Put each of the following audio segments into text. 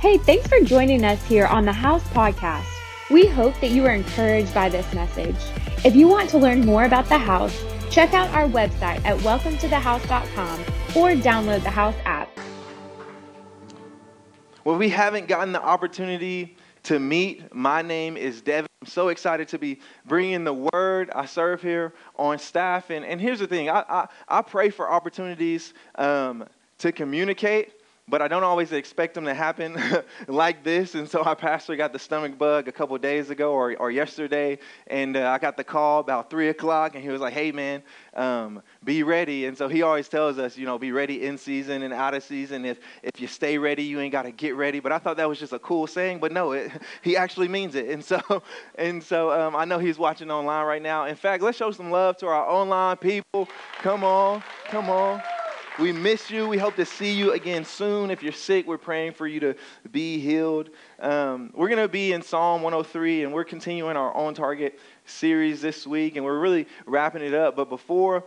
Hey, thanks for joining us here on The House Podcast. We hope that you are encouraged by this message. If you want to learn more about The House, check out our website at welcometothehouse.com or download the House app. Well, we haven't gotten the opportunity to meet. My name is Devin. I'm so excited to be bringing the word. I serve here on staff. And here's the thing. I pray for opportunities to communicate, but I don't always expect them to happen like this. And so our pastor got the stomach bug a couple of days ago or yesterday. And I got the call about 3 o'clock. And he was like, hey, man, be ready. And so he always tells us, you know, be ready in season and out of season. If you stay ready, you ain't got to get ready. But I thought that was just a cool saying. But no, he actually means it. And so I know he's watching online right now. In fact, let's show some love to our online people. Come on. Come on. We miss you. We hope to see you again soon. If you're sick, we're praying for you to be healed. We're going to be in Psalm 103, and we're continuing our On Target series this week, and we're really wrapping it up. But before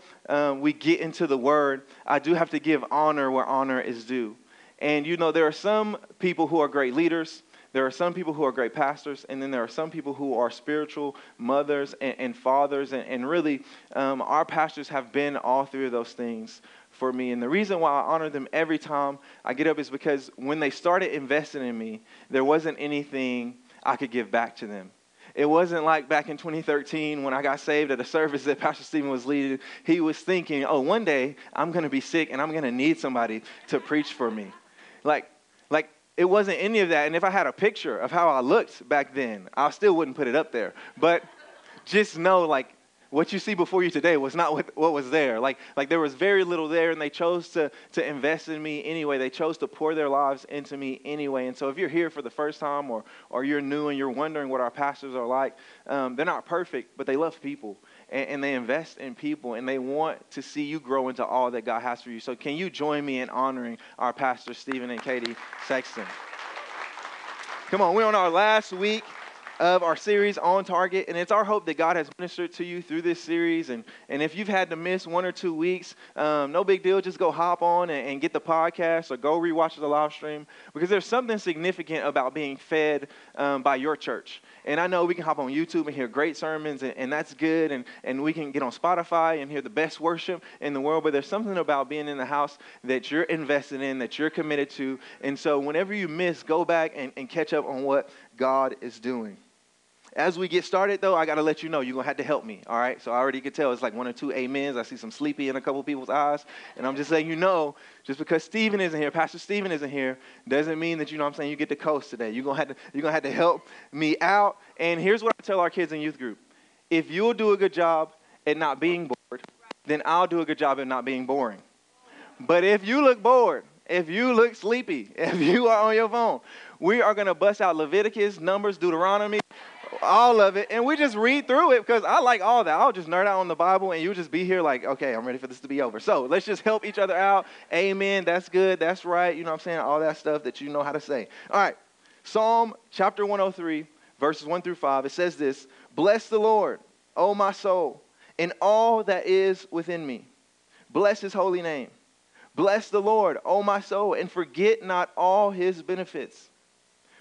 we get into the word, I do have to give honor where honor is due. And, you know, there are some people who are great leaders. There are some people who are great pastors, and then there are some people who are spiritual mothers and fathers. And really, our pastors have been all three of those things for me. And the reason why I honor them every time I get up is because when they started investing in me, there wasn't anything I could give back to them. It wasn't like back in 2013 when I got saved at a service that Pastor Stephen was leading. He was thinking, oh, one day I'm going to be sick and I'm going to need somebody to preach for me. Like, it wasn't any of that. And if I had a picture of how I looked back then, I still wouldn't put it up there. But just know, like, what you see before you today was not what was there. Like there was very little there, and they chose to invest in me anyway. They chose to pour their lives into me anyway. And so if you're here for the first time or you're new and you're wondering what our pastors are like, they're not perfect, but they love people. And they invest in people, and they want to see you grow into all that God has for you. So can you join me in honoring our pastors, Stephen and Katie Sexton? Come on, we're on our last week of our series, On Target, and it's our hope that God has ministered to you through this series. And if you've had to miss 1 or 2 weeks, no big deal. Just go hop on and get the podcast or go rewatch the live stream, because there's something significant about being fed by your church. And I know we can hop on YouTube and hear great sermons, and that's good, and we can get on Spotify and hear the best worship in the world, but there's something about being in the house that you're invested in, that you're committed to. And so whenever you miss, go back and catch up on what God is doing. As we get started, though, I got to let you know, you're going to have to help me, all right? So I already could tell it's like 1 or 2 amens. I see some sleepy in a couple people's eyes, and I'm just letting you know, just because Stephen isn't here, Pastor Stephen isn't here, doesn't mean that, you know what I'm saying, you get to coast today. You're gonna have to help me out. And here's what I tell our kids in youth group. If you'll do a good job at not being bored, then I'll do a good job at not being boring. But if you look bored, if you look sleepy, if you are on your phone, we are going to bust out Leviticus, Numbers, Deuteronomy, all of it, and we just read through it, because I like all that. I'll just nerd out on the Bible, and you'll just be here like, okay, I'm ready for this to be over. So let's just help each other out. Amen. That's good. That's right. You know what I'm saying? All that stuff that you know how to say. All right. Psalm chapter 103, verses 1-5. It says this: Bless the Lord, O my soul, and all that is within me. Bless his holy name. Bless the Lord, O my soul, and forget not all his benefits.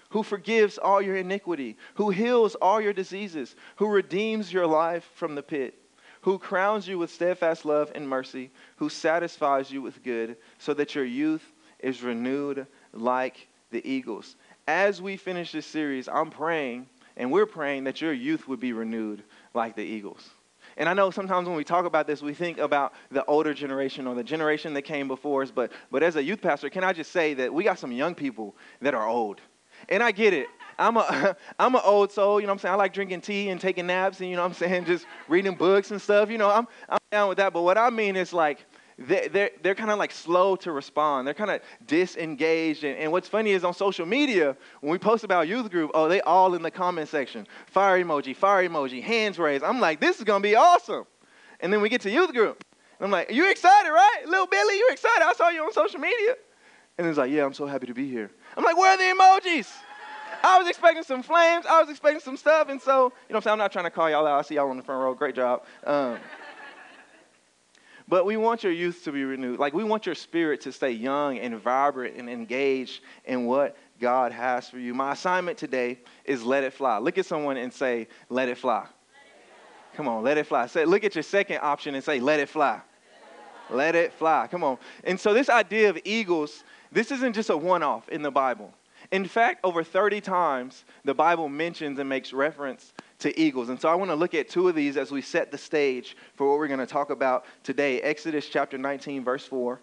Who forgives all your iniquity, who heals all your diseases, who redeems your life from the pit, who crowns you with steadfast love and mercy, who satisfies you with good, so that your youth is renewed like the eagles. As we finish this series, I'm praying, and we're praying, that your youth would be renewed like the eagles. And I know sometimes when we talk about this, we think about the older generation or the generation that came before us. But as a youth pastor, can I just say that we got some young people that are old? And I get it. I'm an old soul, you know what I'm saying? I like drinking tea and taking naps and, you know what I'm saying, just reading books and stuff. You know, I'm down with that. But what I mean is, like, they're kind of like slow to respond. They're kind of disengaged. And what's funny is on social media, when we post about youth group, oh, they all in the comment section. Fire emoji, hands raised. I'm like, this is going to be awesome. And then we get to youth group. And I'm like, you excited, right? Little Billy, you excited? I saw you on social media. And it's like, yeah, I'm so happy to be here. I'm like, where are the emojis? I was expecting some flames. I was expecting some stuff. And so, you know what I'm saying? I'm not trying to call y'all out. I see y'all on the front row. Great job. But we want your youth to be renewed. Like, we want your spirit to stay young and vibrant and engaged in what God has for you. My assignment today is let it fly. Look at someone and say, let it fly. Let it fly. Come on, let it fly. Say, look at your second option and say, let it fly. Let it fly. Come on. And so this idea of eagles, this isn't just a one-off in the Bible. In fact, over 30 times, the Bible mentions and makes reference to eagles. And so I want to look at two of these as we set the stage for what we're going to talk about today. Exodus chapter 19, verse 4.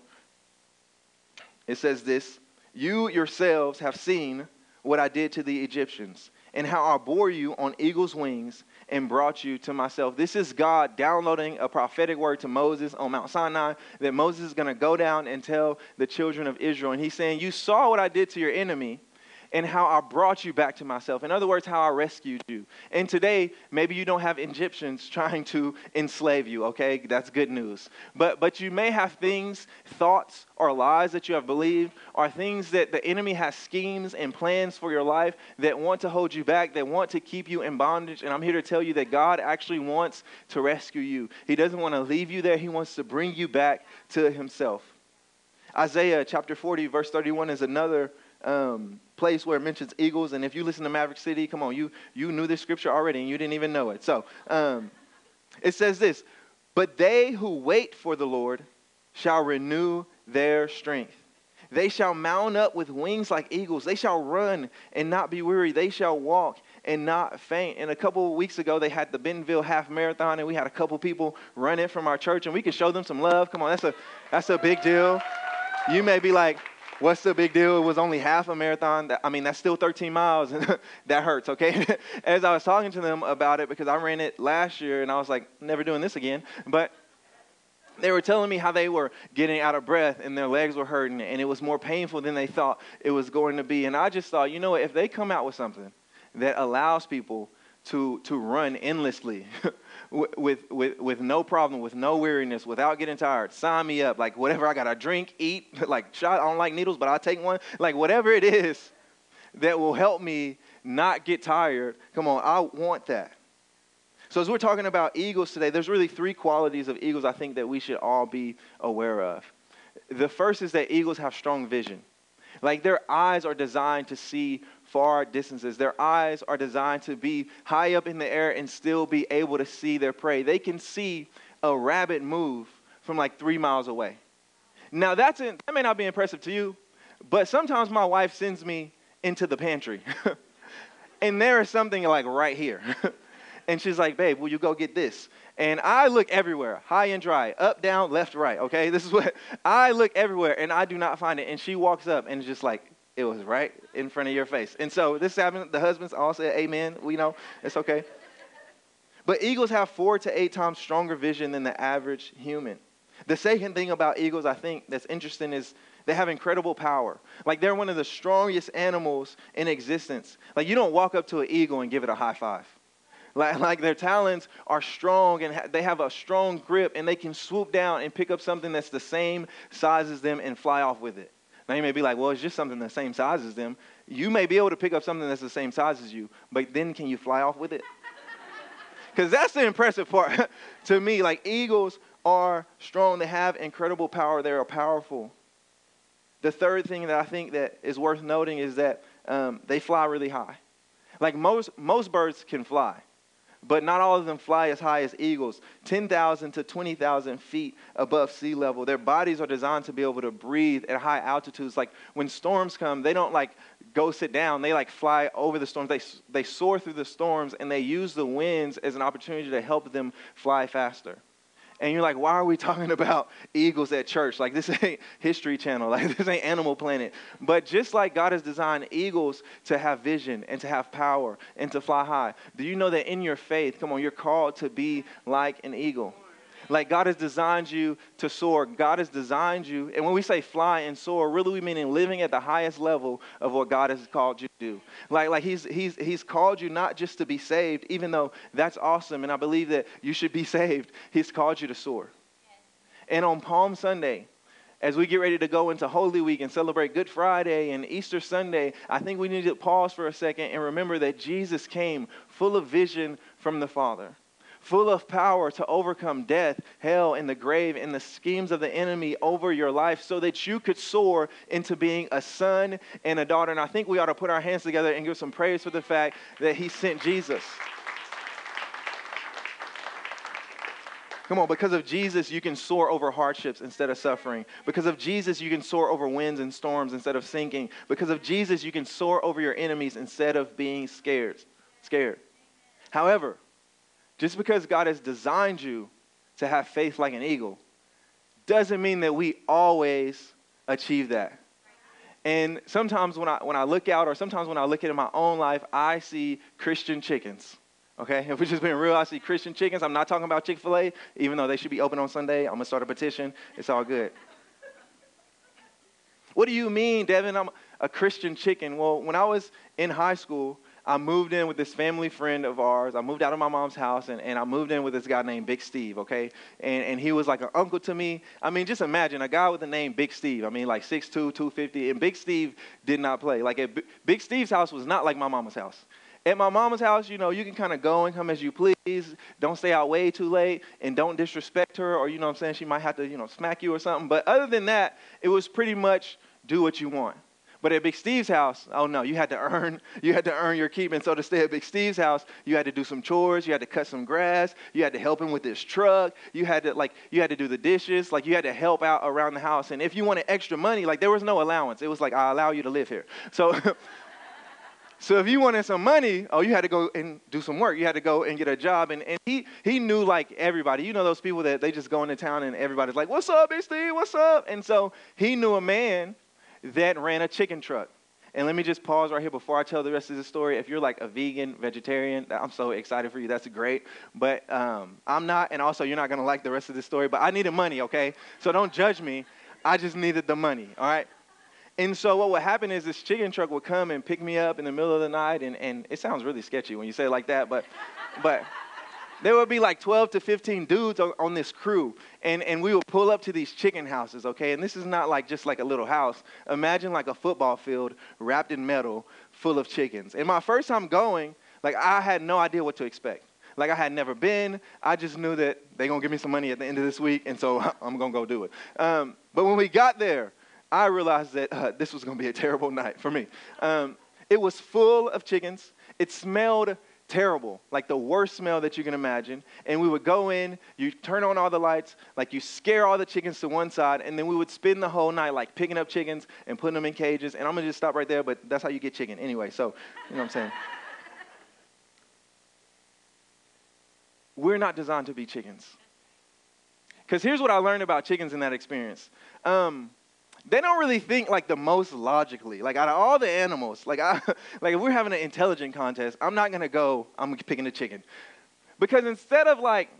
It says this, "You yourselves have seen what I did to the Egyptians and how I bore you on eagle's wings and brought you to myself." This is God downloading a prophetic word to Moses on Mount Sinai that Moses is going to go down and tell the children of Israel. And he's saying, you saw what I did to your enemy and how I brought you back to myself. In other words, how I rescued you. And today, maybe you don't have Egyptians trying to enslave you, okay? That's good news. But you may have things, thoughts, or lies that you have believed, or things that the enemy has schemes and plans for your life that want to hold you back, that want to keep you in bondage. And I'm here to tell you that God actually wants to rescue you. He doesn't want to leave you there. He wants to bring you back to himself. Isaiah chapter 40, verse 31 is another place where it mentions eagles. And if you listen to Maverick City, come on, you knew this scripture already and you didn't even know it. So it says this, "But they who wait for the Lord shall renew their strength. They shall mount up with wings like eagles. They shall run and not be weary. They shall walk and not faint." And a couple of weeks ago, they had the Bentonville half marathon, and we had a couple people run in from our church, and we could show them some love. Come on, that's a big deal. You may be like, what's the big deal? It was only half a marathon. I mean, that's still 13 miles, and that hurts, okay? As I was talking to them about it, because I ran it last year, and I was like, never doing this again. But they were telling me how they were getting out of breath, and their legs were hurting, and it was more painful than they thought it was going to be. And I just thought, you know what? If they come out with something that allows people to run endlessly with no problem, with no weariness, without getting tired, sign me up. Like, whatever I got to drink, eat, like, shot. I don't like needles, but I'll take one. Like, whatever it is that will help me not get tired, come on, I want that. So as we're talking about eagles today, there's really three qualities of eagles I think that we should all be aware of. The first is that eagles have strong vision. Like, their eyes are designed to see far distances. Their eyes are designed to be high up in the air and still be able to see their prey. They can see a rabbit move from like 3 miles away. Now, that may not be impressive to you, but sometimes my wife sends me into the pantry, and there is something like right here. And she's like, babe, will you go get this? And I look everywhere, high and dry, up, down, left, right, okay? This is what I look everywhere, and I do not find it. And she walks up and is just like, it was right in front of your face. And so this happened. The husbands all said amen. We know it's okay. But eagles have 4 to 8 times stronger vision than the average human. The second thing about eagles I think that's interesting is they have incredible power. Like, they're one of the strongest animals in existence. Like, you don't walk up to an eagle and give it a high five. Like their talons are strong, and they have a strong grip, and they can swoop down and pick up something that's the same size as them and fly off with it. Now, you may be like, well, it's just something the same size as them. You may be able to pick up something that's the same size as you, but then can you fly off with it? Because that's the impressive part to me. Like, eagles are strong. They have incredible power. They are powerful. The third thing that I think that is worth noting is that they fly really high. Like, most birds can fly, but not all of them fly as high as eagles, 10,000 to 20,000 feet above sea level. Their bodies are designed to be able to breathe at high altitudes. Like, when storms come, they don't like go sit down. They like fly over the storms. They soar through the storms, and they use the winds as an opportunity to help them fly faster. And you're like, why are we talking about eagles at church? Like, this ain't History Channel. Like, this ain't Animal Planet. But just like God has designed eagles to have vision and to have power and to fly high, do you know that in your faith, come on, you're called to be like an eagle? Like, God has designed you to soar. God has designed you. And when we say fly and soar, really we mean living at the highest level of what God has called you to do. Like he's called you not just to be saved, even though that's awesome, and I believe that you should be saved. He's called you to soar. And on Palm Sunday, as we get ready to go into Holy Week and celebrate Good Friday and Easter Sunday, I think we need to pause for a second and remember that Jesus came full of vision from the Father, full of power to overcome death, hell, and the grave, and the schemes of the enemy over your life, so that you could soar into being a son and a daughter. And I think we ought to put our hands together and give some praise for the fact that he sent Jesus. Come on, because of Jesus, you can soar over hardships instead of suffering. Because of Jesus, you can soar over winds and storms instead of sinking. Because of Jesus, you can soar over your enemies instead of being scared. However, just because God has designed you to have faith like an eagle doesn't mean that we always achieve that. And sometimes when I look out, or sometimes when I look at my own life, I see Christian chickens. Okay, if we're just being real, I see Christian chickens. I'm not talking about Chick-fil-A, even though they should be open on Sunday. I'm going to start a petition. It's all good. What do you mean, Devin, I'm a Christian chicken? Well, when I was in high school, I moved in with this family friend of ours. I moved out of my mom's house, and I moved in with this guy named Big Steve, okay? And he was like an uncle to me. I mean, just imagine, a guy with the name Big Steve. I mean, like 6'2", 250, and Big Steve did not play. Like, Big Steve's house was not like my mama's house. At my mama's house, you know, you can kind of go and come as you please. Don't stay out way too late, and don't disrespect her, or, you know what I'm saying, she might have to, you know, smack you or something. But other than that, it was pretty much do what you want. But at Big Steve's house, oh no, you had to earn your keep. And so to stay at Big Steve's house, you had to do some chores, you had to cut some grass, you had to help him with his truck, you had to do the dishes, like you had to help out around the house. And if you wanted extra money, like there was no allowance. It was like, I allow you to live here. So so if you wanted some money, oh, you had to go and do some work. You had to go and get a job. And he knew, like, everybody. You know those people that they just go into town and everybody's like, what's up, Big Steve? What's up? And so he knew a man that ran a chicken truck. And let me just pause right here before I tell the rest of the story. If you're like a vegan, vegetarian, I'm so excited for you. That's great. But I'm not, and also you're not going to like the rest of the story. But I needed money, okay? So don't judge me. I just needed the money, all right? And so what would happen is this chicken truck would come and pick me up in the middle of the night, and it sounds really sketchy when you say it like that, but there would be like 12 to 15 dudes on this crew, and we would pull up to these chicken houses, okay? And this is not like just like a little house. Imagine like a football field wrapped in metal full of chickens. And my first time going, like I had no idea what to expect. Like I had never been. I just knew that they're going to give me some money at the end of this week, and so I'm going to go do it. But when we got there, I realized that this was going to be a terrible night for me. It was full of chickens. It smelled terrible, like the worst smell that you can imagine. And we would go in, you turn on all the lights, like you scare all the chickens to one side, and then we would spend the whole night like picking up chickens and putting them in cages. And I'm going to just stop right there, but that's how you get chicken anyway. So, you know what I'm saying? We're not designed to be chickens. Because here's what I learned about chickens in that experience. They don't really think like the most logically, like out of all the animals, like if we're having an intelligent contest, I'm not going to go, I'm picking a chicken. Because instead of like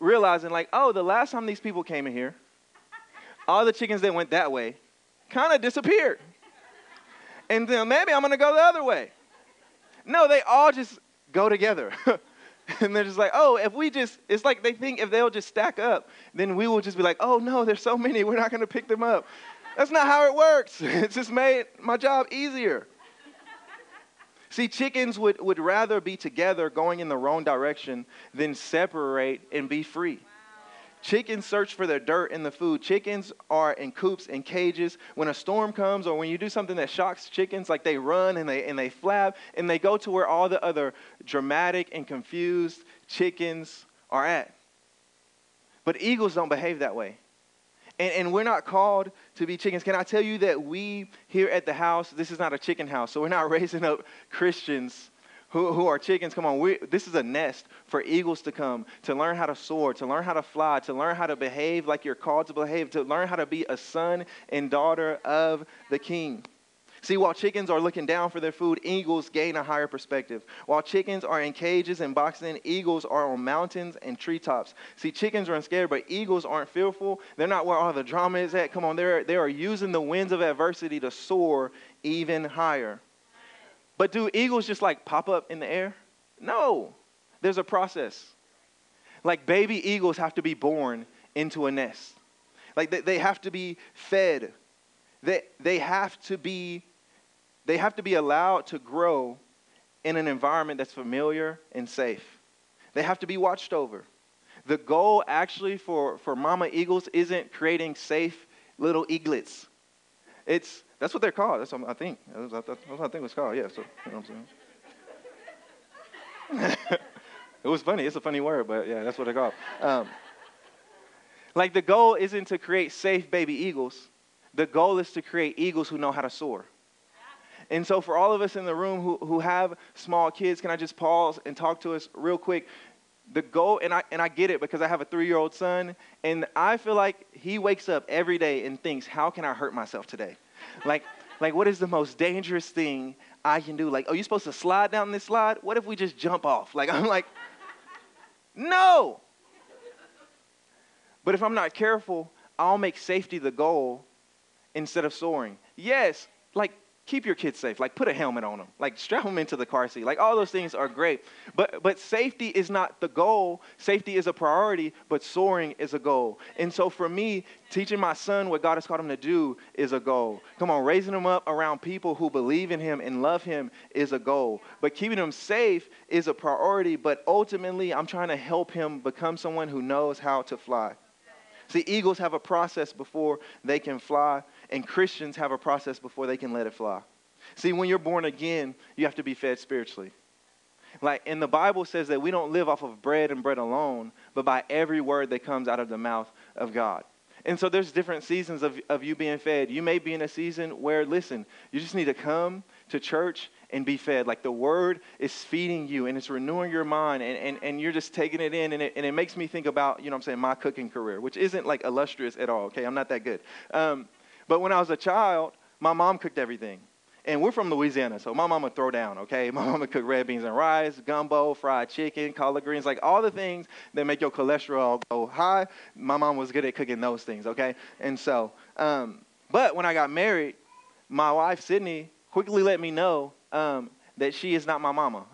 realizing like, oh, the last time these people came in here, all the chickens that went that way kind of disappeared. And then maybe I'm going to go the other way. No, they all just go together. And they're just like, oh, if we just, it's like they think if they'll just stack up, then we will just be like, oh no, there's so many, we're not going to pick them up. That's not how it works. It's just made my job easier. See, chickens would rather be together going in the wrong direction than separate and be free. Wow. Chickens search for their dirt in the food. Chickens are in coops and cages. When a storm comes or when you do something that shocks chickens, like they run and they flap and they go to where all the other dramatic and confused chickens are at. But eagles don't behave that way. And we're not called to be chickens. Can I tell you that we here at the house, this is not a chicken house, so we're not raising up Christians who are chickens. Come on, this is a nest for eagles to come, to learn how to soar, to learn how to fly, to learn how to behave like you're called to behave, to learn how to be a son and daughter of the King. See, while chickens are looking down for their food, eagles gain a higher perspective. While chickens are in cages and boxing, eagles are on mountains and treetops. See, chickens aren't scared, but eagles aren't fearful. They're not where all the drama is at. Come on, they are using the winds of adversity to soar even higher. But do eagles just like pop up in the air? No, there's a process. Like baby eagles have to be born into a nest. Like they have to be fed. They have to be allowed to grow in an environment that's familiar and safe. They have to be watched over. The goal actually for mama eagles isn't creating safe little eaglets. That's what they're called. That's what I think. That's what I think it was called. Yeah, so you know what I'm saying? It was funny. It's a funny word, but yeah, that's what they're called. Like the goal isn't to create safe baby eagles. The goal is to create eagles who know how to soar. And so for all of us in the room who have small kids, can I just pause and talk to us real quick? The goal, and I get it because I have a 3-year-old son, and I feel like he wakes up every day and thinks, how can I hurt myself today? Like what is the most dangerous thing I can do? Like, oh, you're supposed to slide down this slide? What if we just jump off? Like, I'm like, no. But if I'm not careful, I'll make safety the goal instead of soaring. Yes, like, keep your kids safe. Like, put a helmet on them. Like, strap them into the car seat. Like, all those things are great. But safety is not the goal. Safety is a priority, but soaring is a goal. And so for me, teaching my son what God has called him to do is a goal. Come on, raising him up around people who believe in him and love him is a goal. But keeping him safe is a priority, but ultimately I'm trying to help him become someone who knows how to fly. See, eagles have a process before they can fly, and Christians have a process before they can let it fly. See, when you're born again, you have to be fed spiritually. Like, and the Bible says that we don't live off of bread and bread alone, but by every word that comes out of the mouth of God. And so there's different seasons of you being fed. You may be in a season where, listen, you just need to come to church and be fed. Like the word is feeding you and it's renewing your mind and you're just taking it in. And it makes me think about, you know what I'm saying, my cooking career, which isn't like illustrious at all. Okay, I'm not that good. But when I was a child, my mom cooked everything. And we're from Louisiana, so my mom would throw down, okay? My mom would cook red beans and rice, gumbo, fried chicken, collard greens, like all the things that make your cholesterol go high. My mom was good at cooking those things, okay? And so, but when I got married, my wife, Sydney, quickly let me know that she is not my mama.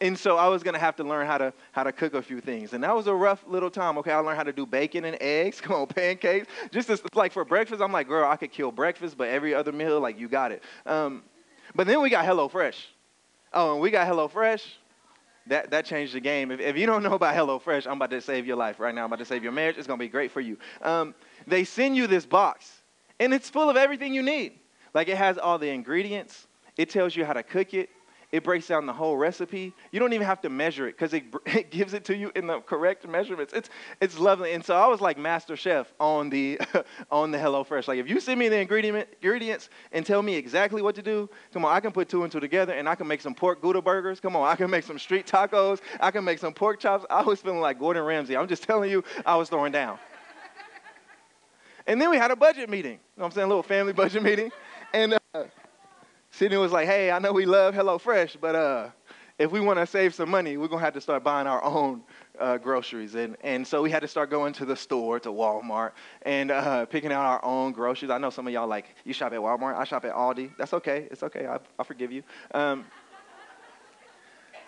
And so I was going to have to learn how to cook a few things. And that was a rough little time. Okay, I learned how to do bacon and eggs. Come on, pancakes. Just as, like for breakfast, I'm like, girl, I could kill breakfast, but every other meal, like you got it. But then we got HelloFresh. Oh, and we got HelloFresh. That changed the game. If you don't know about HelloFresh, I'm about to save your life right now. I'm about to save your marriage. It's going to be great for you. They send you this box, and it's full of everything you need. Like it has all the ingredients. It tells you how to cook it. It breaks down the whole recipe. You don't even have to measure it because it gives it to you in the correct measurements. It's lovely. And so I was like master chef on the on the HelloFresh. Like if you send me the ingredients and tell me exactly what to do, come on, I can put two and two together and I can make some pork Gouda burgers. Come on, I can make some street tacos. I can make some pork chops. I was feeling like Gordon Ramsay. I'm just telling you, I was throwing down. And then we had a budget meeting. You know what I'm saying? A little family budget meeting. And Sydney was like, hey, I know we love HelloFresh, but if we want to save some money, we're going to have to start buying our own groceries. And so we had to start going to the store, to Walmart, and picking out our own groceries. I know some of y'all like, you shop at Walmart, I shop at Aldi. That's okay. It's okay. I forgive you.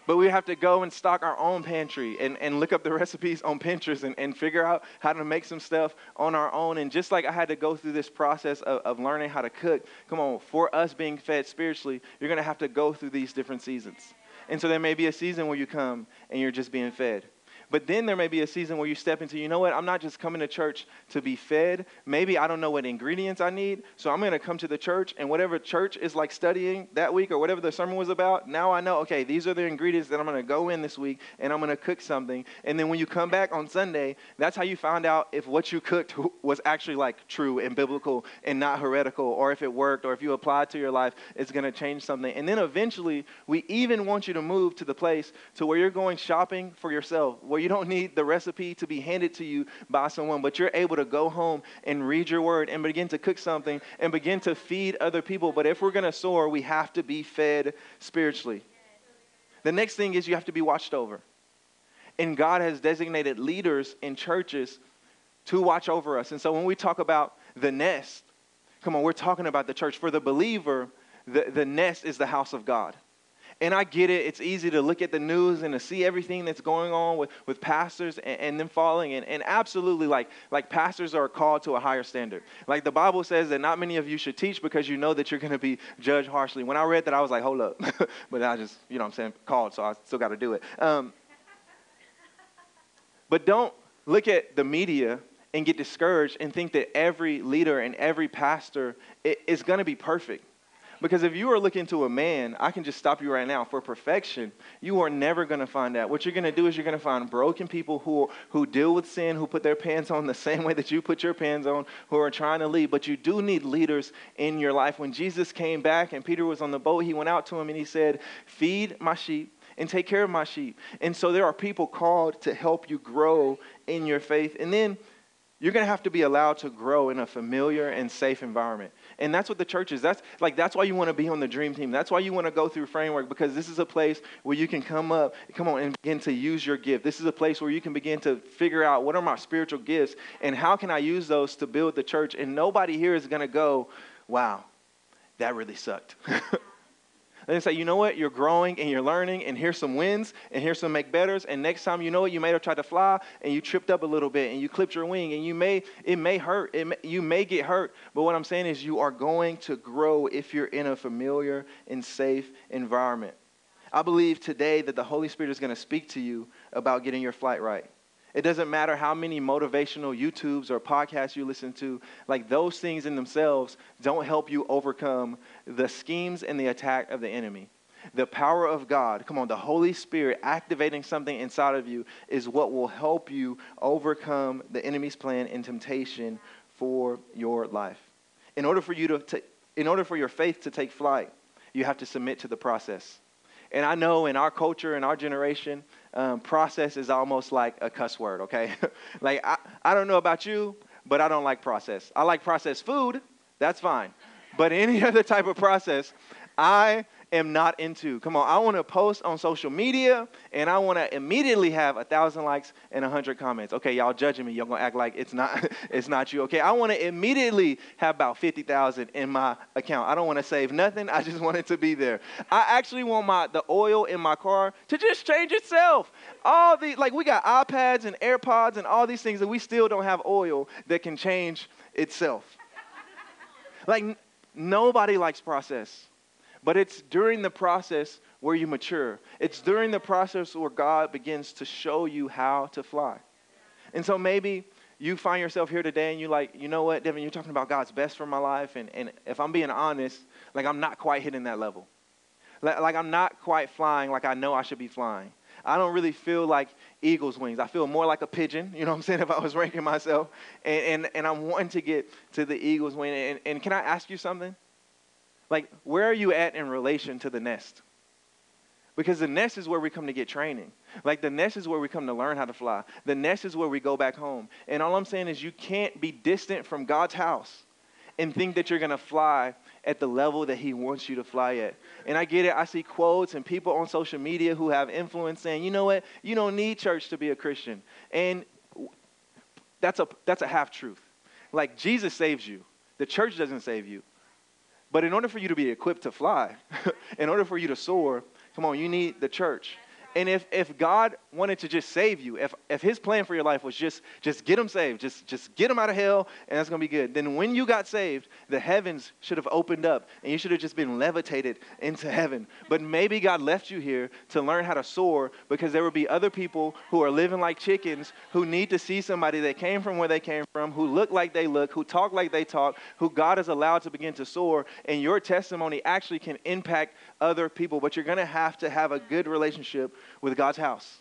But we have to go and stock our own pantry and look up the recipes on Pinterest and figure out how to make some stuff on our own. And just like I had to go through this process of learning how to cook, come on, for us being fed spiritually, you're going to have to go through these different seasons. And so there may be a season where you come and you're just being fed. But then there may be a season where you step into, you know what, I'm not just coming to church to be fed. Maybe I don't know what ingredients I need, so I'm going to come to the church, and whatever church is like studying that week or whatever the sermon was about, now I know, okay, these are the ingredients that I'm going to go in this week, and I'm going to cook something. And then when you come back on Sunday, that's how you find out if what you cooked was actually like true and biblical and not heretical, or if it worked, or if you applied to your life, it's going to change something. And then eventually, we even want you to move to the place to where you're going shopping for yourself, where you don't need the recipe to be handed to you by someone, but you're able to go home and read your word and begin to cook something and begin to feed other people. But if we're going to soar, we have to be fed spiritually. The next thing is you have to be watched over. And God has designated leaders in churches to watch over us. And so when we talk about the nest, come on, we're talking about the church. For the believer, the nest is the house of God. And I get it. It's easy to look at the news and to see everything that's going on with pastors and them falling. And absolutely, like pastors are called to a higher standard. Like the Bible says that not many of you should teach because you know that you're going to be judged harshly. When I read that, I was like, hold up. But I just, you know what I'm saying, called, so I still got to do it. But don't look at the media and get discouraged and think that every leader and every pastor is going to be perfect. Because if you are looking to a man, I can just stop you right now, for perfection, you are never going to find that. What you're going to do is you're going to find broken people who deal with sin, who put their pants on the same way that you put your pants on, who are trying to lead. But you do need leaders in your life. When Jesus came back and Peter was on the boat, he went out to him and he said, "Feed my sheep and take care of my sheep." And so there are people called to help you grow in your faith. And then you're going to have to be allowed to grow in a familiar and safe environment. And that's what the church is. That's why you want to be on the dream team. That's why you want to go through framework, because this is a place where you can come on and begin to use your gift. This is a place where you can begin to figure out, what are my spiritual gifts and how can I use those to build the church? And nobody here is going to go, "Wow, that really sucked." Then say, you know what, you're growing and you're learning, and here's some wins and here's some make betters. And next time, you know what, you may have tried to fly and you tripped up a little bit and you clipped your wing, and it may hurt. You may get hurt. But what I'm saying is you are going to grow if you're in a familiar and safe environment. I believe today that the Holy Spirit is going to speak to you about getting your flight right. It doesn't matter how many motivational YouTubes or podcasts you listen to. Like, those things in themselves don't help you overcome the schemes and the attack of the enemy. The power of God, come on, the Holy Spirit activating something inside of you is what will help you overcome the enemy's plan and temptation for your life. In order for your faith to take flight, you have to submit to the process. And I know in our culture, in our generation, process is almost like a cuss word, okay? Like, I don't know about you, but I don't like process. I like processed food. That's fine. But any other type of process, I am not into. Come on, I want to post on social media, and I want to immediately have 1,000 likes and 100 comments. Okay, y'all judging me. Y'all going to act like it's not you, okay? I want to immediately have about 50,000 in my account. I don't want to save nothing. I just want it to be there. I actually want the oil in my car to just change itself. All the, like, we got iPads and AirPods and all these things, and we still don't have oil that can change itself. Like, nobody likes process. But it's during the process where you mature. It's during the process where God begins to show you how to fly. And so maybe you find yourself here today and you're like, you know what, Devin, you're talking about God's best for my life. And if I'm being honest, like, I'm not quite hitting that level. Like, I'm not quite flying like I know I should be flying. I don't really feel like eagle's wings. I feel more like a pigeon, you know what I'm saying, if I was ranking myself. And I'm wanting to get to the eagle's wing. And can I ask you something? Like, where are you at in relation to the nest? Because the nest is where we come to get training. Like, the nest is where we come to learn how to fly. The nest is where we go back home. And all I'm saying is you can't be distant from God's house and think that you're going to fly at the level that he wants you to fly at. And I get it. I see quotes and people on social media who have influence saying, you know what, you don't need church to be a Christian. And that's a half-truth. Like, Jesus saves you. The church doesn't save you. But in order for you to be equipped to fly, in order for you to soar, come on, you need the church. And if God wanted to just save you, if his plan for your life was just get them saved, just get them out of hell, and that's going to be good, then when you got saved, the heavens should have opened up, and you should have just been levitated into heaven. But maybe God left you here to learn how to soar, because there would be other people who are living like chickens, who need to see somebody that came from where they came from, who look like they look, who talk like they talk, who God has allowed to begin to soar, and your testimony actually can impact other people. But you're going to have a good relationship with God's house.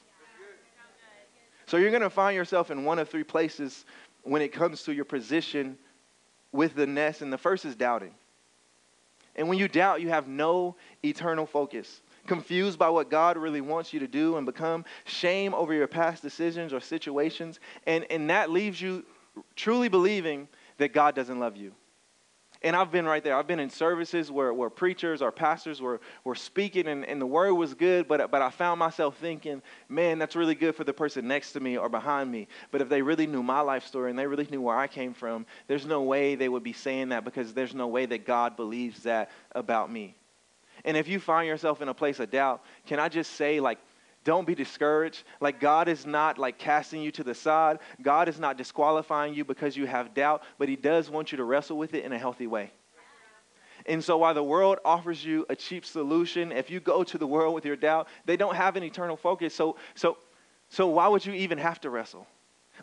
So you're going to find yourself in one of three places when it comes to your position with the nest. And the first is doubting. And when you doubt, you have no eternal focus, confused by what God really wants you to do and become, shame over your past decisions or situations. And that leaves you truly believing that God doesn't love you. And I've been right there. I've been in services where preachers or pastors were speaking and the word was good, but I found myself thinking, man, that's really good for the person next to me or behind me. But if they really knew my life story and they really knew where I came from, there's no way they would be saying that, because there's no way that God believes that about me. And if you find yourself in a place of doubt, can I just say, like, don't be discouraged. Like, God is not, like, casting you to the side. God is not disqualifying you because you have doubt, but he does want you to wrestle with it in a healthy way. And so while the world offers you a cheap solution, if you go to the world with your doubt, they don't have an eternal focus. So So why would you even have to wrestle?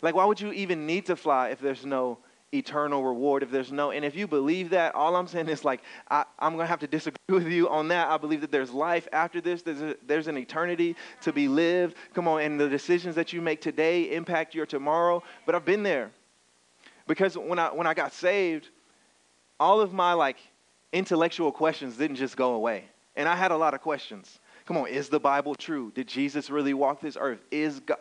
Like, why would you even need to fly if there's no eternal reward, if there's no, and if you believe that, all I'm saying is like, I'm going to have to disagree with you on that. I believe that there's life after this. There's an eternity to be lived. Come on, and the decisions that you make today impact your tomorrow. But I've been there. Because when I got saved, all of my like intellectual questions didn't just go away. And I had a lot of questions. Come on, is the Bible true? Did Jesus really walk this earth?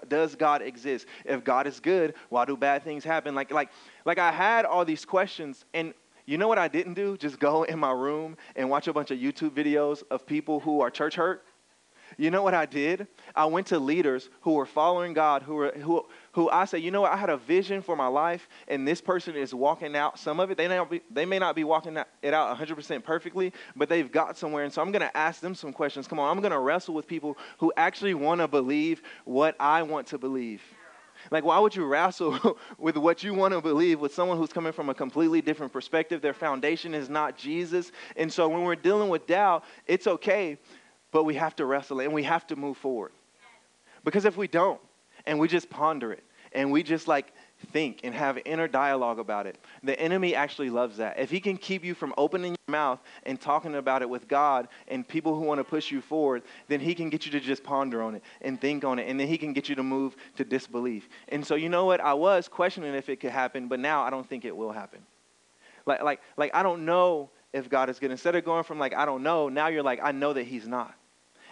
Does God exist? If God is good, why do bad things happen? Like I had all these questions, and you know what I didn't do? Just go in my room and watch a bunch of YouTube videos of people who are church hurt. You know what I did? I went to leaders who were following God, who I said, you know what? I had a vision for my life, and this person is walking out some of it. They may not be walking it out 100% perfectly, but they've got somewhere, and so I'm going to ask them some questions. Come on, I'm going to wrestle with people who actually want to believe what I want to believe. Like, why would you wrestle with what you want to believe with someone who's coming from a completely different perspective? Their foundation is not Jesus, and so when we're dealing with doubt, it's okay. But we have to wrestle and we have to move forward. Because if we don't, and we just ponder it, and we just like think and have inner dialogue about it, the enemy actually loves that. If he can keep you from opening your mouth and talking about it with God and people who want to push you forward, then he can get you to just ponder on it and think on it, and then he can get you to move to disbelief. And so you know what? I was questioning if it could happen, but now I don't think it will happen. Like I don't know if God is good. Instead of going from like, I don't know, now you're like, I know that he's not.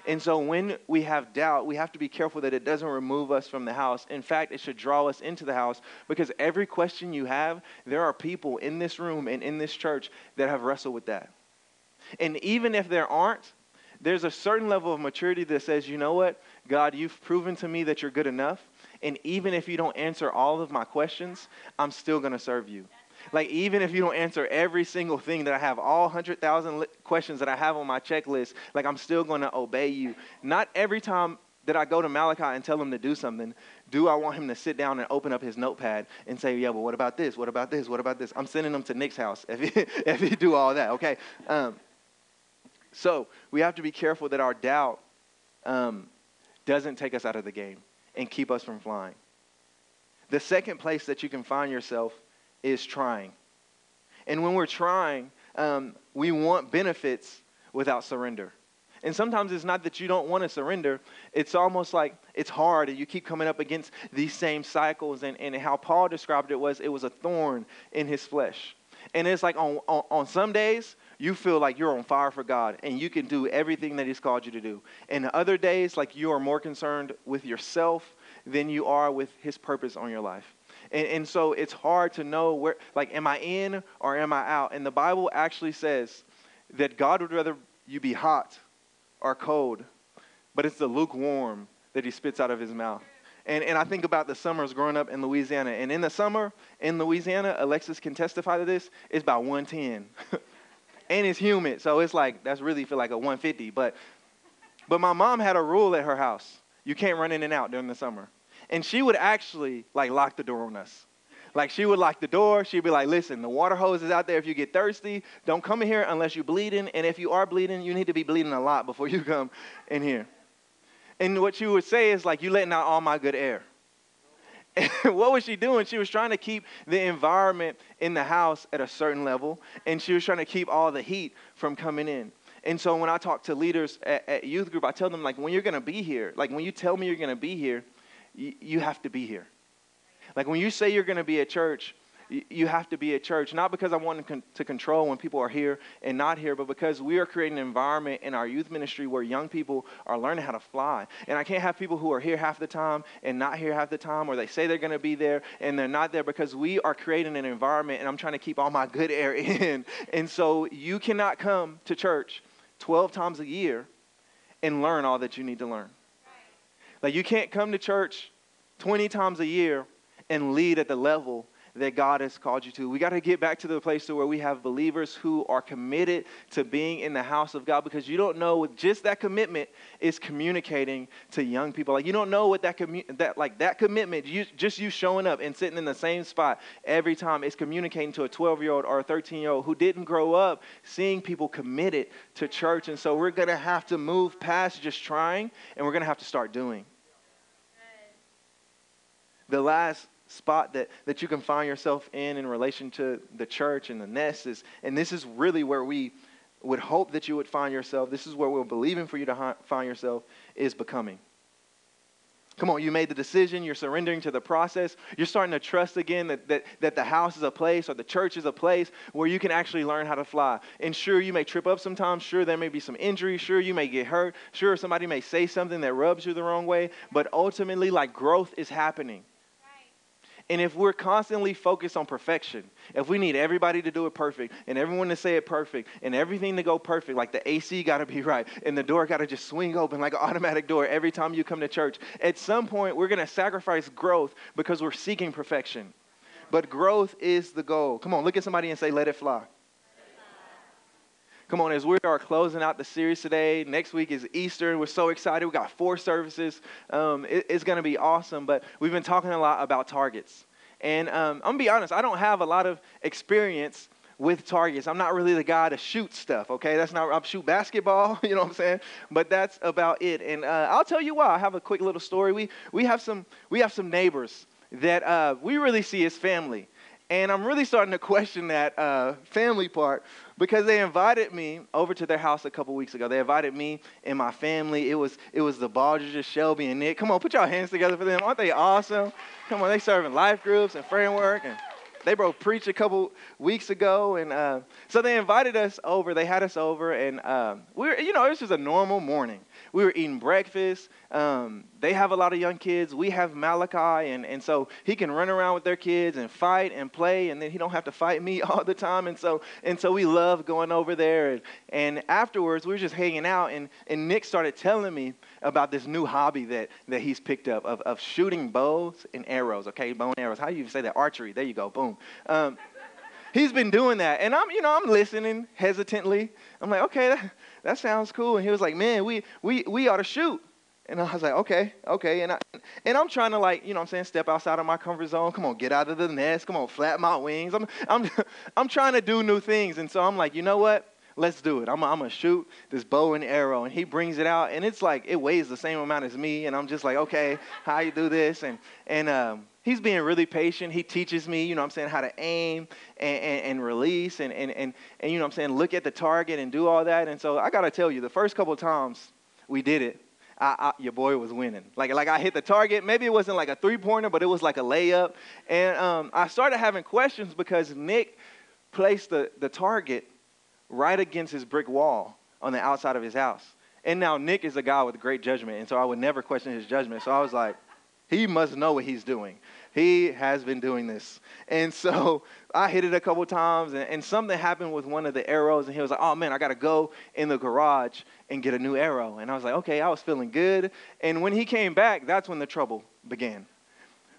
And so when we have doubt, we have to be careful that it doesn't remove us from the house. In fact, it should draw us into the house, because every question you have, there are people in this room and in this church that have wrestled with that. And even if there aren't, there's a certain level of maturity that says, you know what, God, you've proven to me that you're good enough. And even if you don't answer all of my questions, I'm still going to serve you. Like, even if you don't answer every single thing that I have, all 100,000 questions that I have on my checklist, like, I'm still going to obey you. Not every time that I go to Malachi and tell him to do something, do I want him to sit down and open up his notepad and say, yeah, but what about this? What about this? What about this? I'm sending him to Nick's house if he do all that, okay? So we have to be careful that our doubt doesn't take us out of the game and keep us from flying. The second place that you can find yourself is trying. And when we're trying, we want benefits without surrender. And sometimes it's not that you don't want to surrender. It's almost like it's hard and you keep coming up against these same cycles. And how Paul described it was a thorn in his flesh. And it's like on some days, you feel like you're on fire for God and you can do everything that he's called you to do. And other days, like you are more concerned with yourself than you are with his purpose on your life. And so it's hard to know where, like, am I in or am I out? And the Bible actually says that God would rather you be hot or cold, but it's the lukewarm that he spits out of his mouth. And I think about the summers growing up in Louisiana. And in the summer in Louisiana, Alexis can testify to this, it's about 110. And it's humid, so it's like, that's really feel like a 150. But my mom had a rule at her house. You can't run in and out during the summer. And she would actually, like, lock the door on us. Like, she would lock the door. She'd be like, listen, the water hose is out there. If you get thirsty, don't come in here unless you're bleeding. And if you are bleeding, you need to be bleeding a lot before you come in here. And what she would say is, like, you letting out all my good air. And what was she doing? She was trying to keep the environment in the house at a certain level. And she was trying to keep all the heat from coming in. And so when I talk to leaders at youth group, I tell them, like, when you're going to be here, like, when you tell me you're going to be here, you have to be here. Like, when you say you're going to be at church, you have to be at church. Not because I want to control when people are here and not here, but because we are creating an environment in our youth ministry where young people are learning how to fly. And I can't have people who are here half the time and not here half the time, or they say they're going to be there and they're not there, because we are creating an environment, and I'm trying to keep all my good air in. And so you cannot come to church 12 times a year and learn all that you need to learn. Like, you can't come to church 20 times a year and lead at the level that God has called you to. We got to get back to the place to where we have believers who are committed to being in the house of God, because you don't know what just that commitment is communicating to young people. Like, you don't know what that commitment, you showing up and sitting in the same spot every time, is communicating to a 12-year-old or a 13-year-old who didn't grow up seeing people committed to church. And so we're going to have to move past just trying, and we're going to have to start doing. The last spot that you can find yourself in relation to the church and the nest is, and this is really where we would hope that you would find yourself, this is where we're believing for you to find yourself, is becoming. Come on, you made the decision, you're surrendering to the process, you're starting to trust again that the house is a place or the church is a place where you can actually learn how to fly. And sure, you may trip up sometimes, sure, there may be some injury, sure, you may get hurt, sure, somebody may say something that rubs you the wrong way, but ultimately, like, growth is happening. And if we're constantly focused on perfection, if we need everybody to do it perfect and everyone to say it perfect and everything to go perfect, like the AC got to be right and the door got to just swing open like an automatic door every time you come to church, at some point we're going to sacrifice growth because we're seeking perfection. But growth is the goal. Come on, look at somebody and say, let it fly. Come on, as we are closing out the series today, next week is Easter, and we're so excited. We got 4 services. It's going to be awesome, but we've been talking a lot about targets. And I'm going to be honest, I don't have a lot of experience with targets. I'm not really the guy to shoot stuff, okay? I'll shoot basketball, you know what I'm saying? But that's about it. And I'll tell you why. I have a quick little story. We have some neighbors that we really see as family. And I'm really starting to question that family part, because they invited me over to their house a couple weeks ago. They invited me and my family. It was the Baldridges, Shelby, and Nick. Come on, put your hands together for them. Aren't they awesome? Come on, they serving life groups and framework. And they both preached a couple weeks ago. And so they invited us over. They had us over. And it was just a normal morning. We were eating breakfast. They have a lot of young kids. We have Malachi, and so he can run around with their kids and fight and play, and then he don't have to fight me all the time. And so we love going over there. And afterwards, we were just hanging out, and Nick started telling me about this new hobby that he's picked up of shooting bows and arrows. Okay, bow and arrows. How do you say that? Archery. There you go. Boom. He's been doing that, and I'm listening hesitantly. I'm like, okay, that sounds cool. And he was like, man, we ought to shoot. And I was like, okay. And I'm trying to, like, you know what I'm saying, step outside of my comfort zone. Come on, get out of the nest. Come on, flap my wings. I'm trying to do new things. And so I'm like, you know what? Let's do it. I'm going to shoot this bow and arrow. And he brings it out, and it's like, it weighs the same amount as me. And I'm just like, okay, how you do this? And he's being really patient. He teaches me, you know what I'm saying, how to aim and release and you know what I'm saying, look at the target and do all that. And so I got to tell you, the first couple of times we did it, your boy was winning. Like I hit the target. Maybe it wasn't like a three-pointer, but it was like a layup. And I started having questions because Nick placed the target right against his brick wall on the outside of his house. And now Nick is a guy with great judgment, and so I would never question his judgment. So I was like, he must know what he's doing. He has been doing this. And so I hit it a couple times, and something happened with one of the arrows, and he was like, oh, man, I got to go in the garage and get a new arrow. And I was like, okay, I was feeling good. And when he came back, that's when the trouble began.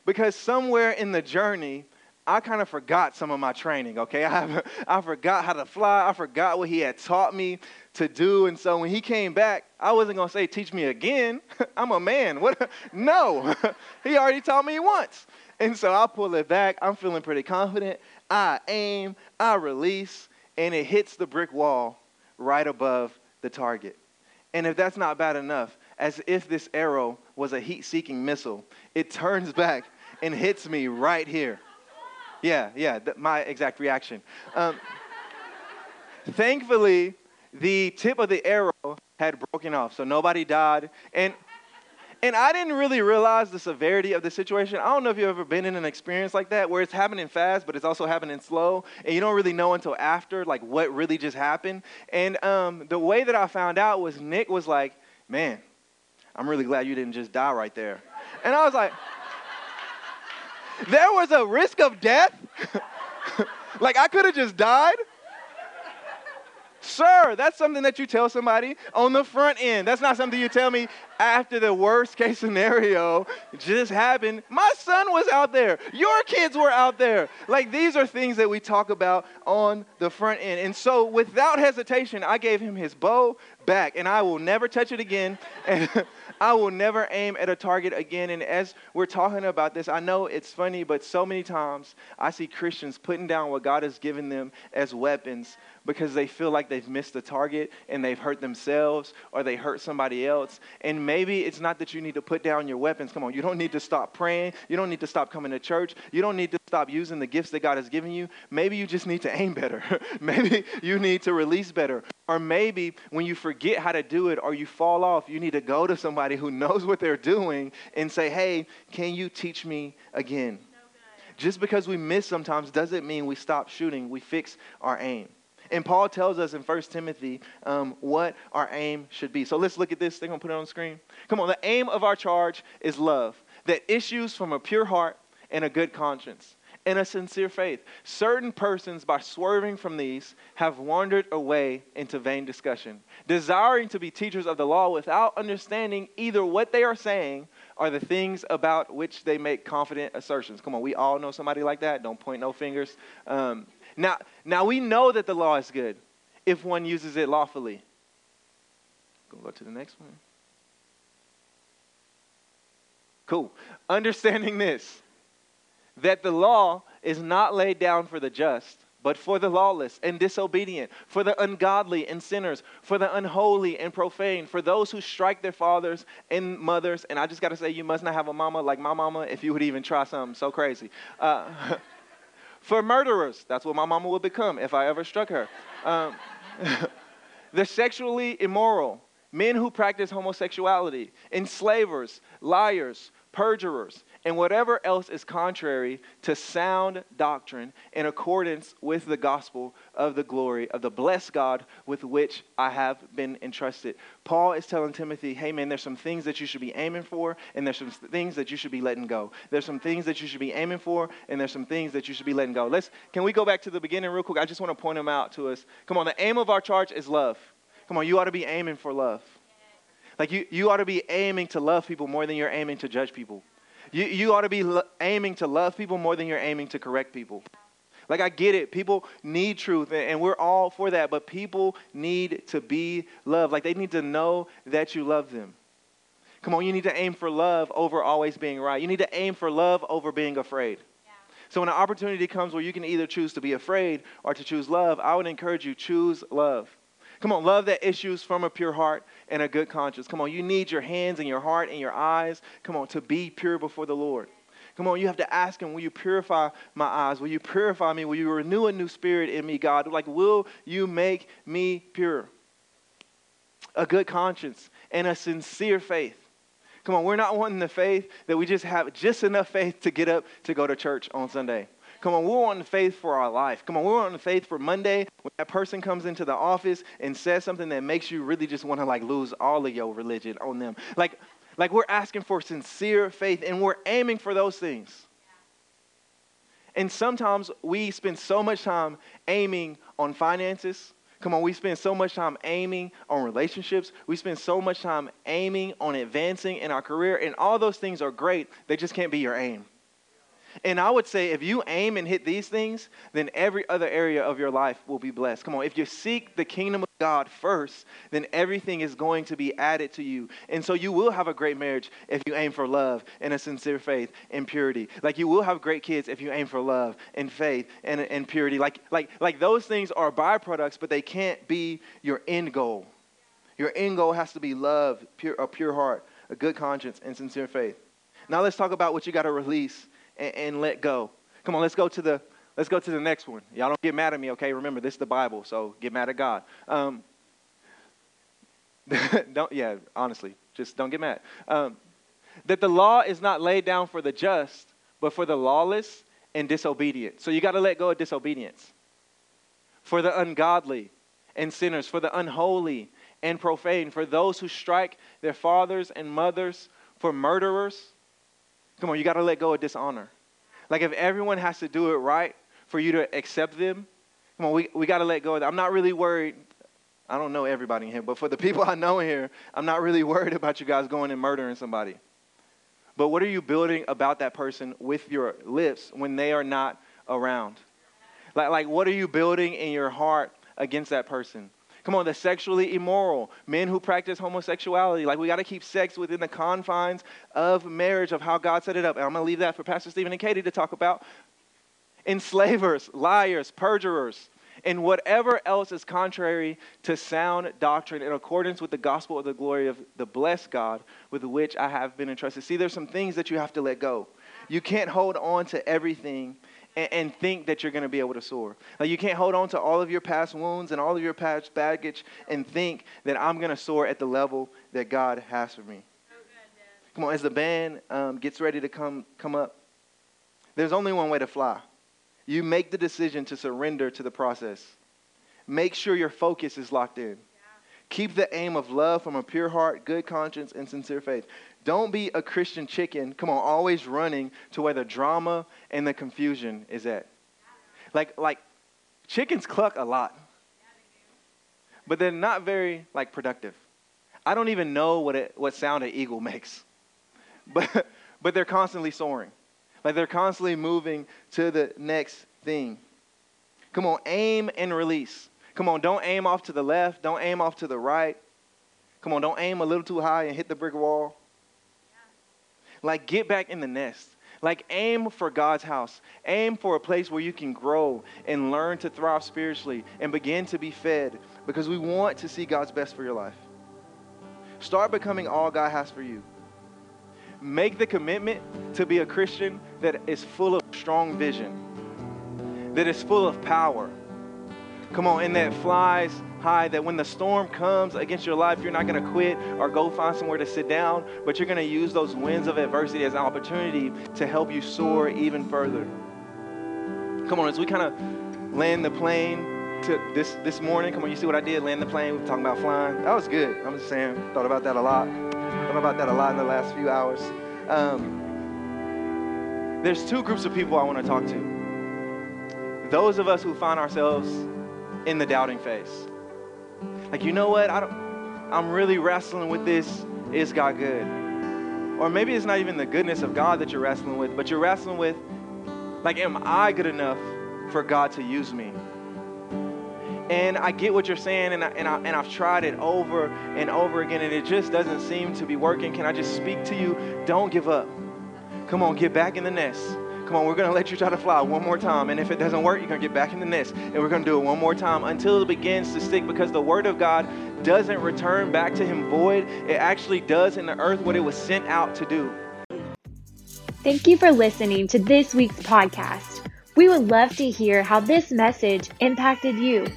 Because somewhere in the journey, I kind of forgot some of my training, okay? I forgot how to fly. I forgot what he had taught me to do. And so when he came back, I wasn't going to say, teach me again. I'm a man. What? No. He already taught me once. And so I pull it back. I'm feeling pretty confident. I aim. I release. And it hits the brick wall right above the target. And if that's not bad enough, as if this arrow was a heat-seeking missile, it turns back and hits me right here. Yeah, my exact reaction. Thankfully, the tip of the arrow had broken off, so nobody died. And I didn't really realize the severity of the situation. I don't know if you've ever been in an experience like that where it's happening fast, but it's also happening slow, and you don't really know until after, like, what really just happened. And the way that I found out was Nick was like, man, I'm really glad you didn't just die right there. And I was like... there was a risk of death? Like, I could have just died? Sir, that's something that you tell somebody on the front end. That's not something you tell me after the worst case scenario just happened. My son was out there. Your kids were out there. Like, these are things that we talk about on the front end. And so, without hesitation, I gave him his bow back, and I will never touch it again. And I will never aim at a target again. And as we're talking about this, I know it's funny, but so many times I see Christians putting down what God has given them as weapons because they feel like they've missed the target and they've hurt themselves or they hurt somebody else. And maybe it's not that you need to put down your weapons. Come on, you don't need to stop praying. You don't need to stop coming to church. You don't need to stop using the gifts that God has given you. Maybe you just need to aim better. Maybe you need to release better. Or maybe when you forget how to do it or you fall off, you need to go to somebody who knows what they're doing and say, hey, can you teach me again? Just because we miss sometimes doesn't mean we stop shooting. We fix our aim. And Paul tells us in 1 Timothy what our aim should be. So let's look at this. They're going to put it on the screen. Come on. The aim of our charge is love that issues from a pure heart and a good conscience and a sincere faith. Certain persons, by swerving from these, have wandered away into vain discussion, desiring to be teachers of the law without understanding either what they are saying are the things about which they make confident assertions. Come on, we all know somebody like that. Don't point no fingers. Now we know that the law is good if one uses it lawfully. Go to the next one. Cool. Understanding this, that the law is not laid down for the just, but for the lawless and disobedient, for the ungodly and sinners, for the unholy and profane, for those who strike their fathers and mothers. And I just got to say, you must not have a mama like my mama if you would even try something so crazy. For murderers, that's what my mama would become if I ever struck her. The sexually immoral, men who practice homosexuality, enslavers, liars, perjurers, and whatever else is contrary to sound doctrine in accordance with the gospel of the glory of the blessed God with which I have been entrusted. Paul is telling Timothy, hey man, there's some things that you should be aiming for, and there's some things that you should be letting go. There's some things that you should be aiming for, and there's some things that you should be letting go. Can we go back to the beginning real quick? I just want to point them out to us. Come on, the aim of our charge is love. Come on, you ought to be aiming for love. Like you ought to be aiming to love people more than you're aiming to judge people. You ought to be aiming to love people more than you're aiming to correct people. Like, I get it. People need truth, and we're all for that. But people need to be loved. Like, they need to know that you love them. Come on, you need to aim for love over always being right. You need to aim for love over being afraid. Yeah. So when an opportunity comes where you can either choose to be afraid or to choose love, I would encourage you, choose love. Come on, love that issues from a pure heart and a good conscience. Come on, you need your hands and your heart and your eyes, come on, to be pure before the Lord. Come on, you have to ask him, will you purify my eyes? Will you purify me? Will you renew a new spirit in me, God? Like, will you make me pure? A good conscience and a sincere faith. Come on, we're not wanting the faith that we just have just enough faith to get up to go to church on Sunday. Come on, we're on the faith for our life. Come on, we're on the faith for Monday when that person comes into the office and says something that makes you really just want to like lose all of your religion on them. Like we're asking for sincere faith and we're aiming for those things. And sometimes we spend so much time aiming on finances. Come on, we spend so much time aiming on relationships. We spend so much time aiming on advancing in our career. And all those things are great. They just can't be your aim. And I would say if you aim and hit these things, then every other area of your life will be blessed. Come on, if you seek the kingdom of God first, then everything is going to be added to you. And so you will have a great marriage if you aim for love and a sincere faith and purity. Like you will have great kids if you aim for love and faith and purity. Like those things are byproducts, but they can't be your end goal. Your end goal has to be love, a pure heart, a good conscience, and sincere faith. Now let's talk about what you got to release and let go. Come on, let's go to the next one. Y'all don't get mad at me, okay? Remember, this is the Bible, so get mad at God. Honestly, just don't get mad. That the law is not laid down for the just, but for the lawless and disobedient. So you got to let go of disobedience. For the ungodly and sinners, for the unholy and profane, for those who strike their fathers and mothers, for murderers. Come on, you got to let go of dishonor. Like if everyone has to do it right for you to accept them, come on, we got to let go of that. I'm not really worried. I don't know everybody in here, but for the people I know in here, I'm not really worried about you guys going and murdering somebody. But what are you building about that person with your lips when they are not around? Like what are you building in your heart against that person? Come on, the sexually immoral, men who practice homosexuality. Like, we got to keep sex within the confines of marriage, of how God set it up. And I'm going to leave that for Pastor Stephen and Katie to talk about. Enslavers, liars, perjurers, and whatever else is contrary to sound doctrine in accordance with the gospel of the glory of the blessed God with which I have been entrusted. See, there's some things that you have to let go. You can't hold on to everything and think that you're going to be able to soar. Like, you can't hold on to all of your past wounds and all of your past baggage and think that I'm going to soar at the level that God has for me. Come on, as the band gets ready to come up, there's only one way to fly. You make the decision to surrender to the process. Make sure your focus is locked in. Yeah. Keep the aim of love from a pure heart, good conscience, and sincere faith. Don't be a Christian chicken, come on, always running to where the drama and the confusion is at. Yeah. Like chickens cluck a lot, but they're not very, productive. I don't even know what sound an eagle makes, but they're constantly soaring. They're constantly moving to the next thing. Come on, aim and release. Come on, don't aim off to the left. Don't aim off to the right. Come on, don't aim a little too high and hit the brick wall. Yeah. Get back in the nest. Aim for God's house. Aim for a place where you can grow and learn to thrive spiritually and begin to be fed, because we want to see God's best for your life. Start becoming all God has for you. Make the commitment to be a Christian that is full of strong vision, that is full of power. Come on, and that flies high, that when the storm comes against your life, you're not going to quit or go find somewhere to sit down, but you're going to use those winds of adversity as an opportunity to help you soar even further. Come on, as we kind of land the plane to this morning, come on, you see what I did? Land the plane, we're talking about flying. That was good. I'm just saying, thought about that a lot. About that a lot in the last few hours. There's two groups of people I want to talk to. Those of us who find ourselves in the doubting phase. You know what? I'm really wrestling with this. Is God good? Or maybe it's not even the goodness of God that you're wrestling with, but you're wrestling with, am I good enough for God to use me? And I get what you're saying, and I've tried it over and over again, and it just doesn't seem to be working. Can I just speak to you? Don't give up. Come on, get back in the nest. Come on, we're going to let you try to fly one more time, and if it doesn't work, you're going to get back in the nest, and we're going to do it one more time until it begins to stick, because the word of God doesn't return back to him void. It actually does in the earth what it was sent out to do. Thank you for listening to this week's podcast. We would love to hear how this message impacted you.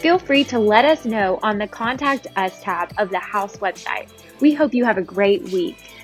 Feel free to let us know on the Contact Us tab of the House website. We hope you have a great week.